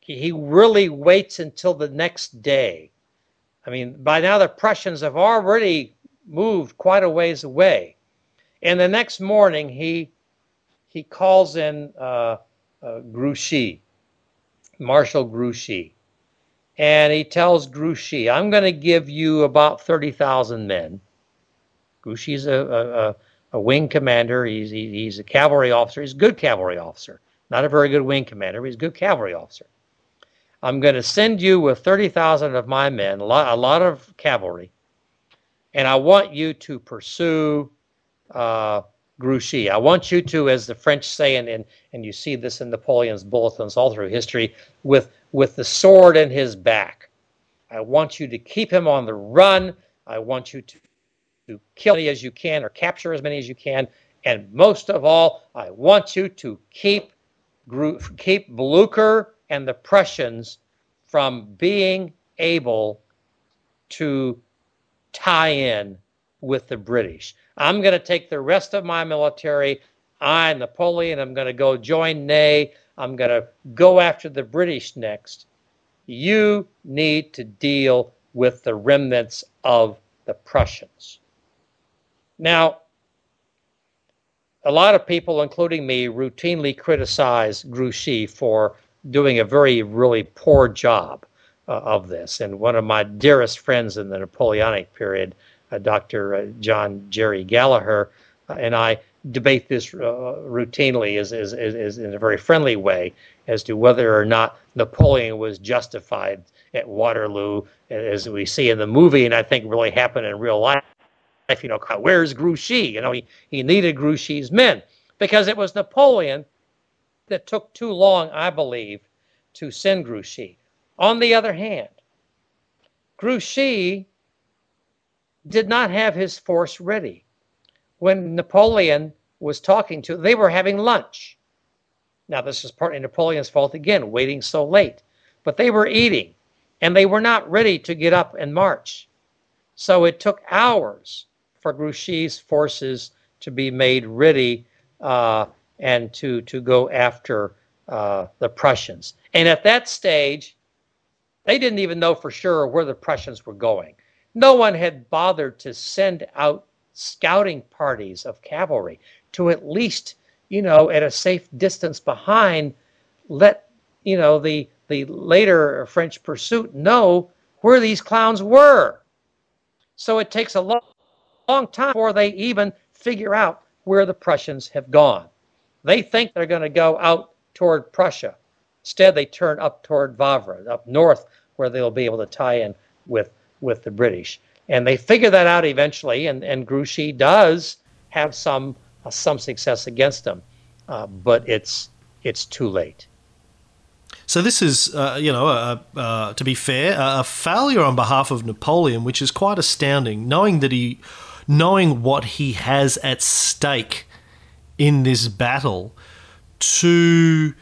He really waits until the next day. I mean, by now the Prussians have already moved quite a ways away. And the next morning he calls in Grouchy, Marshal Grouchy, and he tells Grouchy, I'm going to give you about 30,000 men. Grouchy's a wing commander. He's a cavalry officer. He's a good cavalry officer. Not a very good wing commander. He's a good cavalry officer. I'm going to send you with 30,000 of my men, a lot of cavalry, and I want you to pursue Grouchy. I want you to, as the French say, and you see this in Napoleon's bulletins all through history, with the sword in his back. I want you to keep him on the run. I want you to kill as many as you can, or capture as many as you can. And most of all, I want you to keep Blucher and the Prussians from being able to tie in with the British. I'm going to take the rest of my military. I, Napoleon, I'm going to go join Ney. I'm going to go after the British next. You need to deal with the remnants of the Prussians. Now, a lot of people, including me, routinely criticize Grouchy for doing a really poor job of this. And one of my dearest friends in the Napoleonic period, Dr. John Jerry Gallagher, and I debate this routinely as in a very friendly way as to whether or not Napoleon was justified at Waterloo, as we see in the movie, and I think really happened in real life. You know, where's Grouchy? You know, he needed Grouchy's men, because it was Napoleon that took too long, I believe, to send Grouchy. On the other hand, Grouchy did not have his force ready. When Napoleon was talking to, they were having lunch. Now, this is partly Napoleon's fault again, waiting so late. But they were eating, and they were not ready to get up and march. So it took hours for Grouchy's forces to be made ready and to go after the Prussians. And at that stage, they didn't even know for sure where the Prussians were going. No one had bothered to send out scouting parties of cavalry to at least, you know, at a safe distance behind, let, you know, the later French pursuit know where these clowns were. So it takes a long time before they even figure out where the Prussians have gone. They think they're going to go out toward Prussia. Instead, they turn up toward Wavre, up north, where they'll be able to tie in with the British. And they figure that out eventually, and Grouchy does have some success against them, but it's too late. So this is, you know, to be fair, a failure on behalf of Napoleon, which is quite astounding, knowing what he has at stake in this battle, to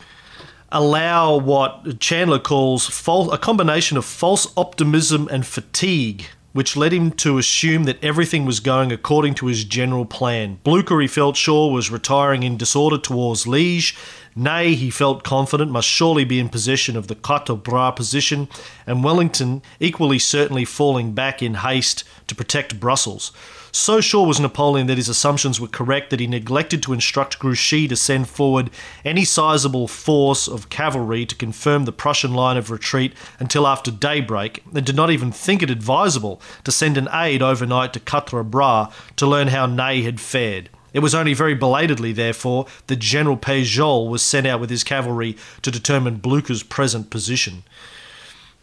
allow what Chandler calls a combination of false optimism and fatigue, which led him to assume that everything was going according to his general plan. Blucher, he felt sure, was retiring in disorder towards Liège. Ney, he felt confident, must surely be in possession of the Quatre Bras position, and Wellington equally certainly falling back in haste to protect Brussels. So sure was Napoleon that his assumptions were correct that he neglected to instruct Grouchy to send forward any sizable force of cavalry to confirm the Prussian line of retreat until after daybreak, and did not even think it advisable to send an aide overnight to Quatre Bras to learn how Ney had fared. It was only very belatedly, therefore, that General Pajol was sent out with his cavalry to determine Blucher's present position.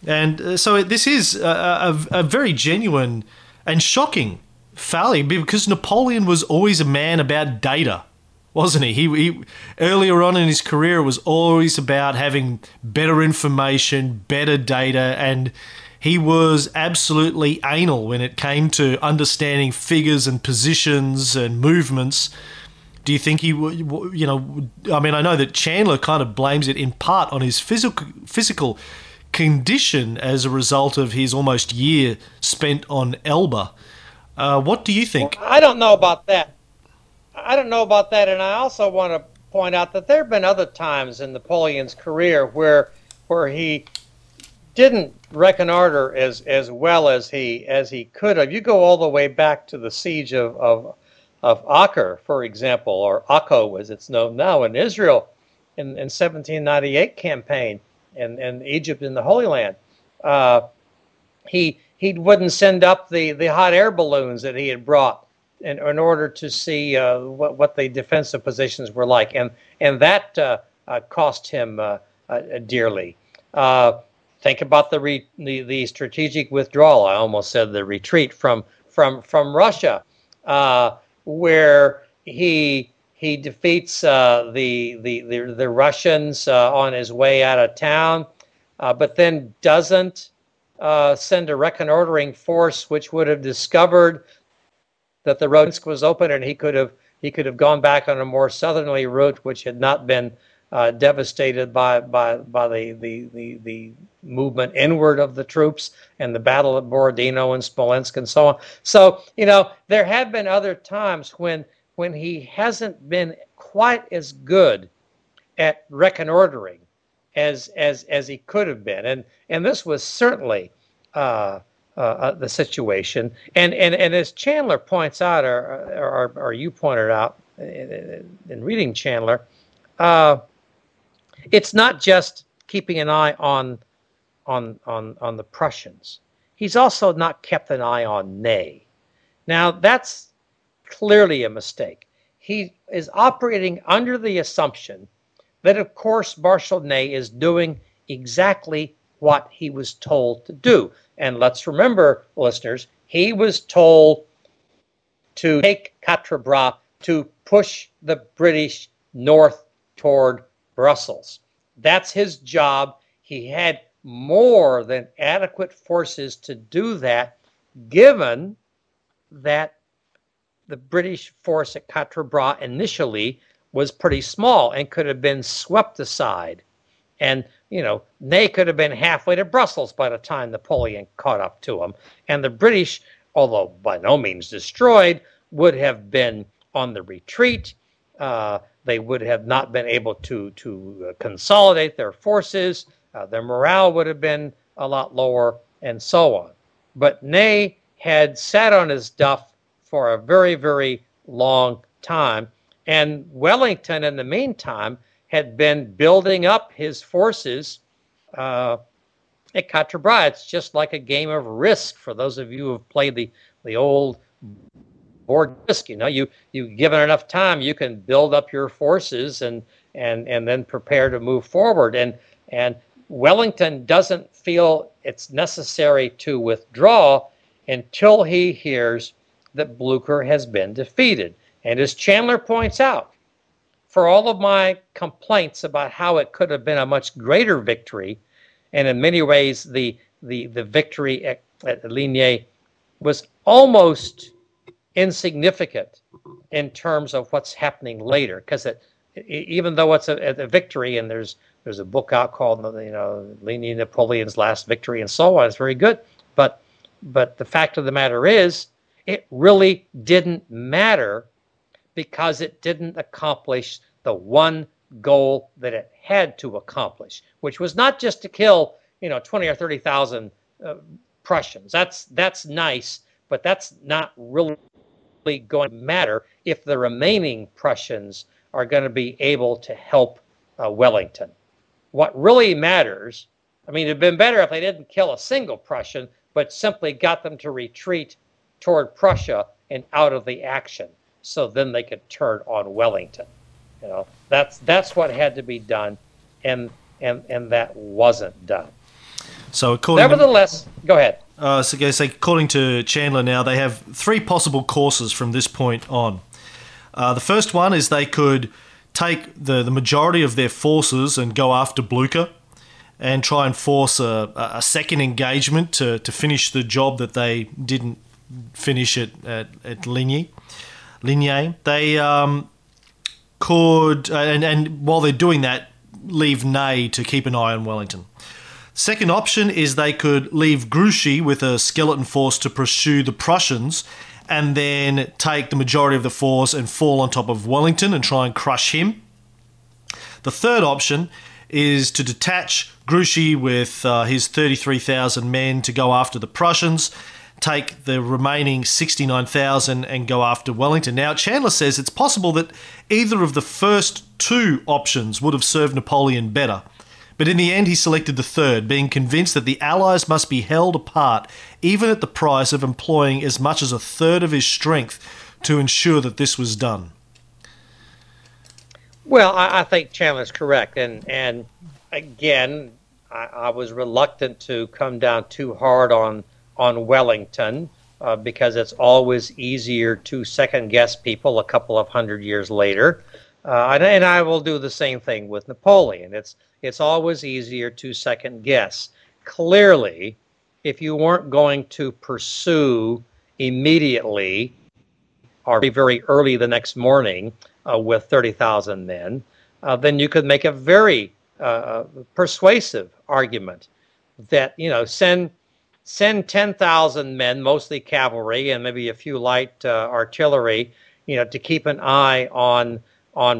And so this is a very genuine and shocking failure, because Napoleon was always a man about data, wasn't he? He earlier on in his career was always about having better information, better data, and he was absolutely anal when it came to understanding figures and positions and movements. Do you think he, you know, I mean, I know that Chandler kind of blames it in part on his physical condition as a result of his almost year spent on Elba. What do you think? Well, I don't know about that. And I also want to point out that there have been other times in Napoleon's career where he didn't reconnoiter as well as he could have. You go all the way back to the siege of Acre, for example, or Akko as it's known now in Israel, in 1798 campaign, and Egypt in the Holy Land. He wouldn't send up the hot air balloons that he had brought in order to see what the defensive positions were like. And that cost him dearly. Think about the strategic withdrawal. I almost said the retreat from Russia, where he defeats the Russians on his way out of town, but then doesn't send a reconnoitering force, which would have discovered that the road was open, and he could have gone back on a more southerly route, which had not been devastated by the movement inward of the troops and the Battle of Borodino and Smolensk and so on. So, you know, there have been other times when he hasn't been quite as good at reconnoitering as he could have been, and this was certainly the situation, and as Chandler points out, or you pointed out in reading Chandler, it's not just keeping an eye on the Prussians. He's also not kept an eye on Ney. Now that's clearly a mistake. He is operating under the assumption that, of course, Marshal Ney is doing exactly what he was told to do. And let's remember, listeners, he was told to take Quatre Bras, to push the British north toward Brussels. That's his job. He had more than adequate forces to do that, given that the British force at Quatre Bras initially was pretty small and could have been swept aside. And, you know, Ney could have been halfway to Brussels by the time Napoleon caught up to him. And the British, although by no means destroyed, would have been on the retreat. They would have not been able to consolidate their forces. Their morale would have been a lot lower, and so on. But Ney had sat on his duff for a very, very long time. And Wellington, in the meantime, had been building up his forces at Quatre Bras. It's just like a game of Risk, for those of you who have played the old board Risk. You know, you given enough time, you can build up your forces and then prepare to move forward. And Wellington doesn't feel it's necessary to withdraw until he hears that Blucher has been defeated. And as Chandler points out, for all of my complaints about how it could have been a much greater victory, and in many ways the victory at Ligny was almost insignificant in terms of what's happening later, because even though it's a victory, and there's a book out called, you know, Ligny, Napoleon's Last Victory, and so on, it's very good, but the fact of the matter is it really didn't matter, because it didn't accomplish the one goal that it had to accomplish, which was not just to kill, you know, 20 or 30,000 Prussians. That's nice, but that's not really going to matter if the remaining Prussians are going to be able to help Wellington. What really matters, I mean, it'd been better if they didn't kill a single Prussian, but simply got them to retreat toward Prussia and out of the action. So then they could turn on Wellington. You know, that's what had to be done, and that wasn't done. So nevertheless, go ahead. So according to Chandler now, they have three possible courses from this point on. The first one is they could take the majority of their forces and go after Blucher and try and force a second engagement to finish the job that they didn't finish at Ligny. They could, and while they're doing that, leave Ney to keep an eye on Wellington. Second option is they could leave Grouchy with a skeleton force to pursue the Prussians, and then take the majority of the force and fall on top of Wellington and try and crush him. The third option is to detach Grouchy with his 33,000 men to go after the Prussians, take the remaining 69,000 and go after Wellington. Now, Chandler says it's possible that either of the first two options would have served Napoleon better, but in the end he selected the third, being convinced that the Allies must be held apart, even at the price of employing as much as a third of his strength to ensure that this was done. Well, I think Chandler's correct, and again, I was reluctant to come down too hard on Wellington, because it's always easier to second-guess people a couple of hundred years later. And I will do the same thing with Napoleon. It's always easier to second-guess. Clearly, if you weren't going to pursue immediately or very early the next morning with 30,000 men, then you could make a very persuasive argument that, you know, send 10,000 men, mostly cavalry and maybe a few light artillery, you know, to keep an eye on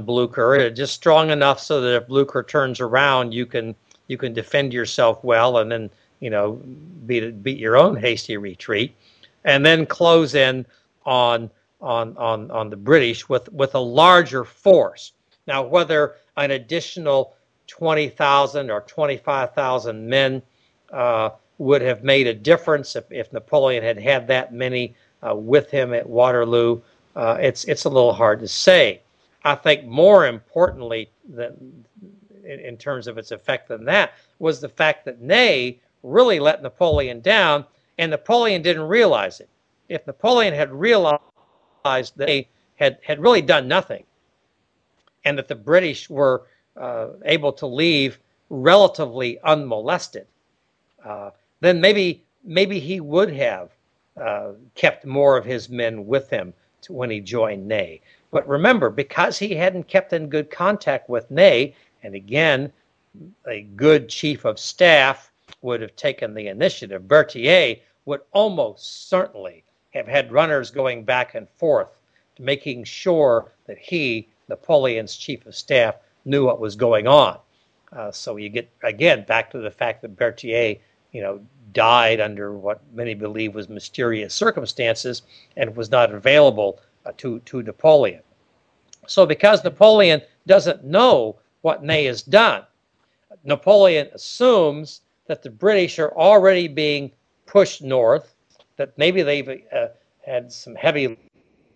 Blucher, just strong enough so that if Blucher turns around, you can defend yourself well, and then, you know, beat your own hasty retreat, and then close in on on the British with a larger force. Now, whether an additional 20,000 or 25,000 men would have made a difference if Napoleon had had that many with him at Waterloo, it's a little hard to say. I think more importantly than in terms of its effect than that was the fact that Ney really let Napoleon down, and Napoleon didn't realize it. If Napoleon had realized that Ney had really done nothing and that the British were able to leave relatively unmolested, then maybe he would have kept more of his men with him when he joined Ney. But remember, because he hadn't kept in good contact with Ney, and again, a good chief of staff would have taken the initiative. Berthier would almost certainly have had runners going back and forth, making sure that he, Napoleon's chief of staff, knew what was going on. So you get, again, back to the fact that Berthier, died under what many believe was mysterious circumstances and was not available to Napoleon. So because Napoleon doesn't know what Ney has done, Napoleon assumes that the British are already being pushed north, that maybe they've had some heavy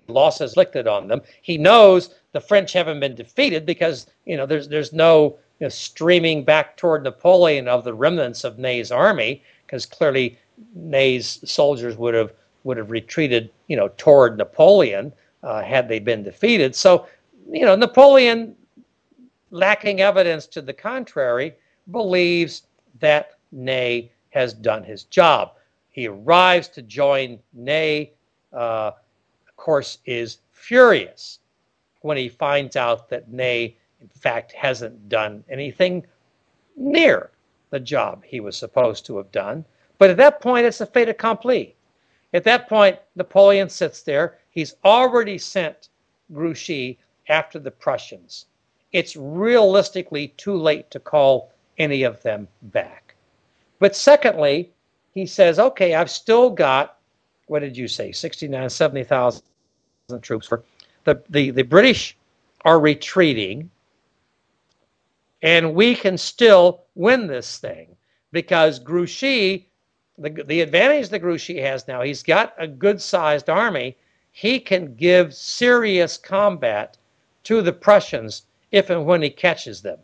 losses inflicted on them. He knows the French haven't been defeated because there's no streaming back toward Napoleon of the remnants of Ney's army, because clearly Ney's soldiers would have retreated toward Napoleon had they been defeated. So Napoleon, lacking evidence to the contrary, believes that Ney has done his job. He arrives to join Ney, of course, is furious when he finds out that Ney, in fact, hasn't done anything near the job he was supposed to have done. But at that point, it's a fait accompli. At that point, Napoleon sits there. He's already sent Grouchy after the Prussians. It's realistically too late to call any of them back. But secondly, he says, okay, I've still got, what did you say, 69,000, 70,000 troops. The British are retreating, and we can still win this thing because Grouchy, the advantage that Grouchy has now, he's got a good-sized army. He can give serious combat to the Prussians if and when he catches them.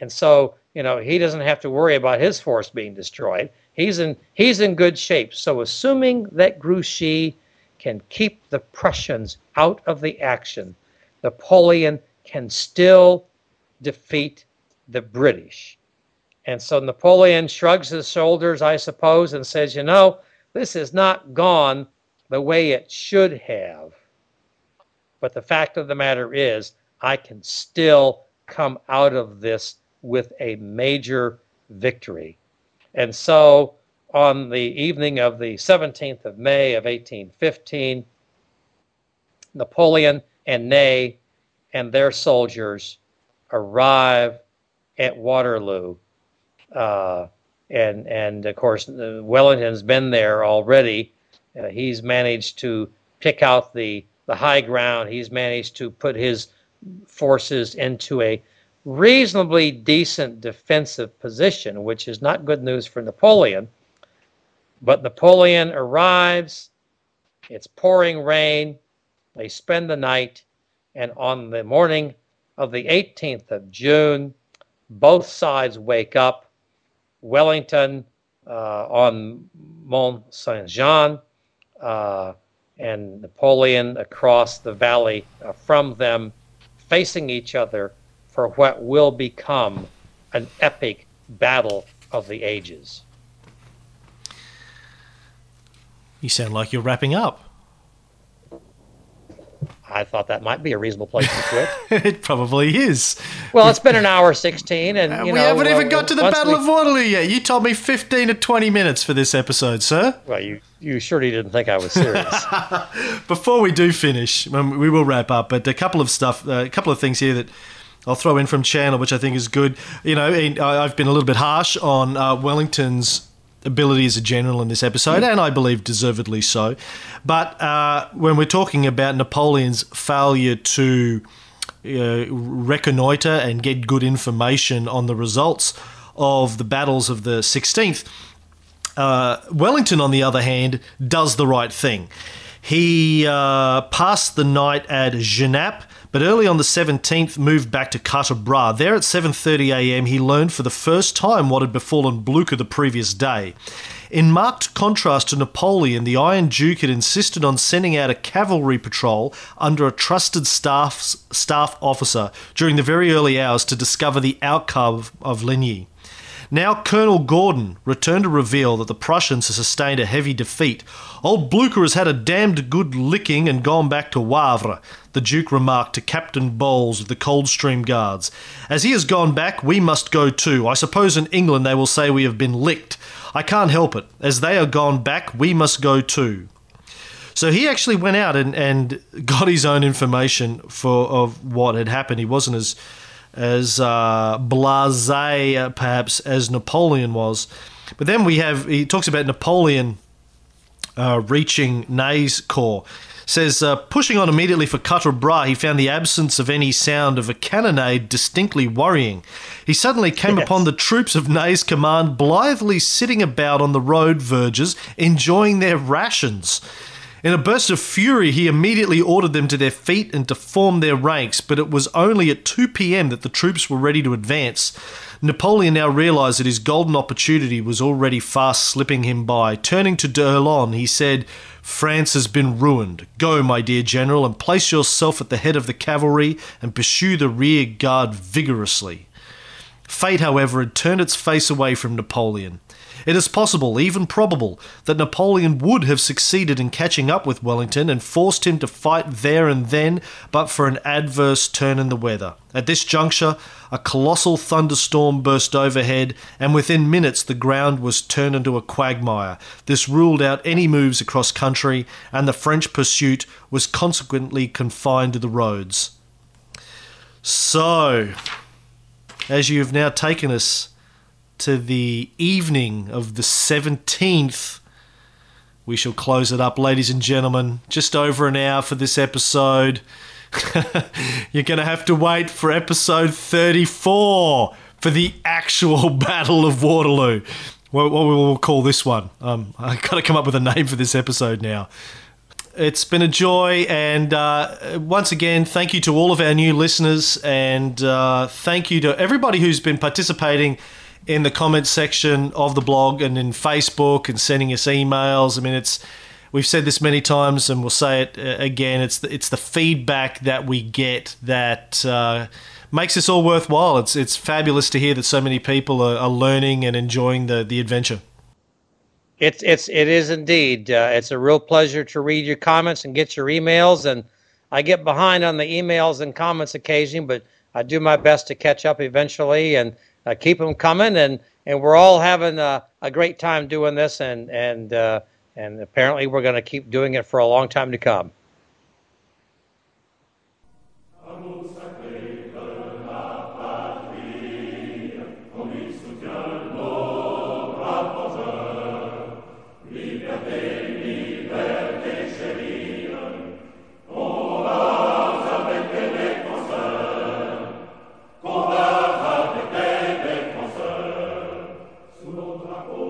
And so, he doesn't have to worry about his force being destroyed. He's in good shape. So assuming that Grouchy can keep the Prussians out of the action, Napoleon can still defeat the British. And so Napoleon shrugs his shoulders, I suppose, and says, this has not gone the way it should have. But the fact of the matter is, I can still come out of this with a major victory. And so on the evening of the 17th of May of 1815, Napoleon and Ney and their soldiers arrive at Waterloo. And of course, Wellington's been there already. He's managed to pick out the high ground. He's managed to put his forces into a reasonably decent defensive position, which is not good news for Napoleon. But Napoleon arrives, it's pouring rain, they spend the night, and on the morning of the 18th of June, both sides wake up. Wellington on Mont Saint-Jean, and Napoleon across the valley from them, facing each other for what will become an epic battle of the ages. You sound like you're wrapping up. I thought that might be a reasonable place to quit. It probably is. Well, it's been an hour 16, and we haven't even got to the Battle of Waterloo yet. You told me 15 to 20 minutes for this episode, sir. Well, you surely didn't think I was serious. Before we do finish, we will wrap up, but a couple of things here that I'll throw in from Chandler, which I think is good. I've been a little bit harsh on Wellington's ability as a general in this episode, and I believe deservedly so. But when we're talking about Napoleon's failure to reconnoiter and get good information on the results of the battles of the 16th, Wellington, on the other hand, does the right thing. He passed the night at Genappe, but early on the 17th moved back to Quatre Bras. There at 7:30 a.m. he learned for the first time what had befallen Blucher the previous day. In marked contrast to Napoleon, the Iron Duke had insisted on sending out a cavalry patrol under a trusted staff officer during the very early hours to discover the outcome of Ligny. Now Colonel Gordon returned to reveal that the Prussians had sustained a heavy defeat. "Old Blucher has had a damned good licking and gone back to Wavre," the Duke remarked to Captain Bowles of the Coldstream Guards. "As he has gone back, we must go too. I suppose in England they will say we have been licked. I can't help it. As they are gone back, we must go too." So he actually went out and got his own information of what had happened. He wasn't as blasé, perhaps, as Napoleon was. But then he talks about Napoleon reaching Ney's corps. Says, pushing on immediately for Quatre Bras, he found the absence of any sound of a cannonade distinctly worrying. He suddenly came upon the troops of Ney's command blithely sitting about on the road verges, enjoying their rations. In a burst of fury, he immediately ordered them to their feet and to form their ranks, but it was only at 2 p.m. that the troops were ready to advance. Napoleon now realized that his golden opportunity was already fast slipping him by. Turning to d'Erlon, he said, "France has been ruined. Go, my dear general, and place yourself at the head of the cavalry and pursue the rear guard vigorously." Fate, however, had turned its face away from Napoleon. It is possible, even probable, that Napoleon would have succeeded in catching up with Wellington and forced him to fight there and then, but for an adverse turn in the weather. At this juncture, a colossal thunderstorm burst overhead, and within minutes the ground was turned into a quagmire. This ruled out any moves across country, and the French pursuit was consequently confined to the roads. So, as you have now taken us to the evening of the 17th, we shall close it up, ladies and gentlemen. Just over an hour for this episode. You're going to have to wait for episode 34 for the actual Battle of Waterloo. What we will call this one. I've got to come up with a name for this episode now. It's been a joy, and once again, thank you to all of our new listeners, and thank you to everybody who's been participating in the comments section of the blog and in Facebook and sending us emails. I mean, we've said this many times and we'll say it again, it's the feedback that we get that makes this all worthwhile. It's fabulous to hear that so many people are learning and enjoying the adventure. It is indeed. It's a real pleasure to read your comments and get your emails, and I get behind on the emails and comments occasionally, but I do my best to catch up eventually, and keep them coming, and we're all having a great time doing this, and apparently we're going to keep doing it for a long time to come. Oh,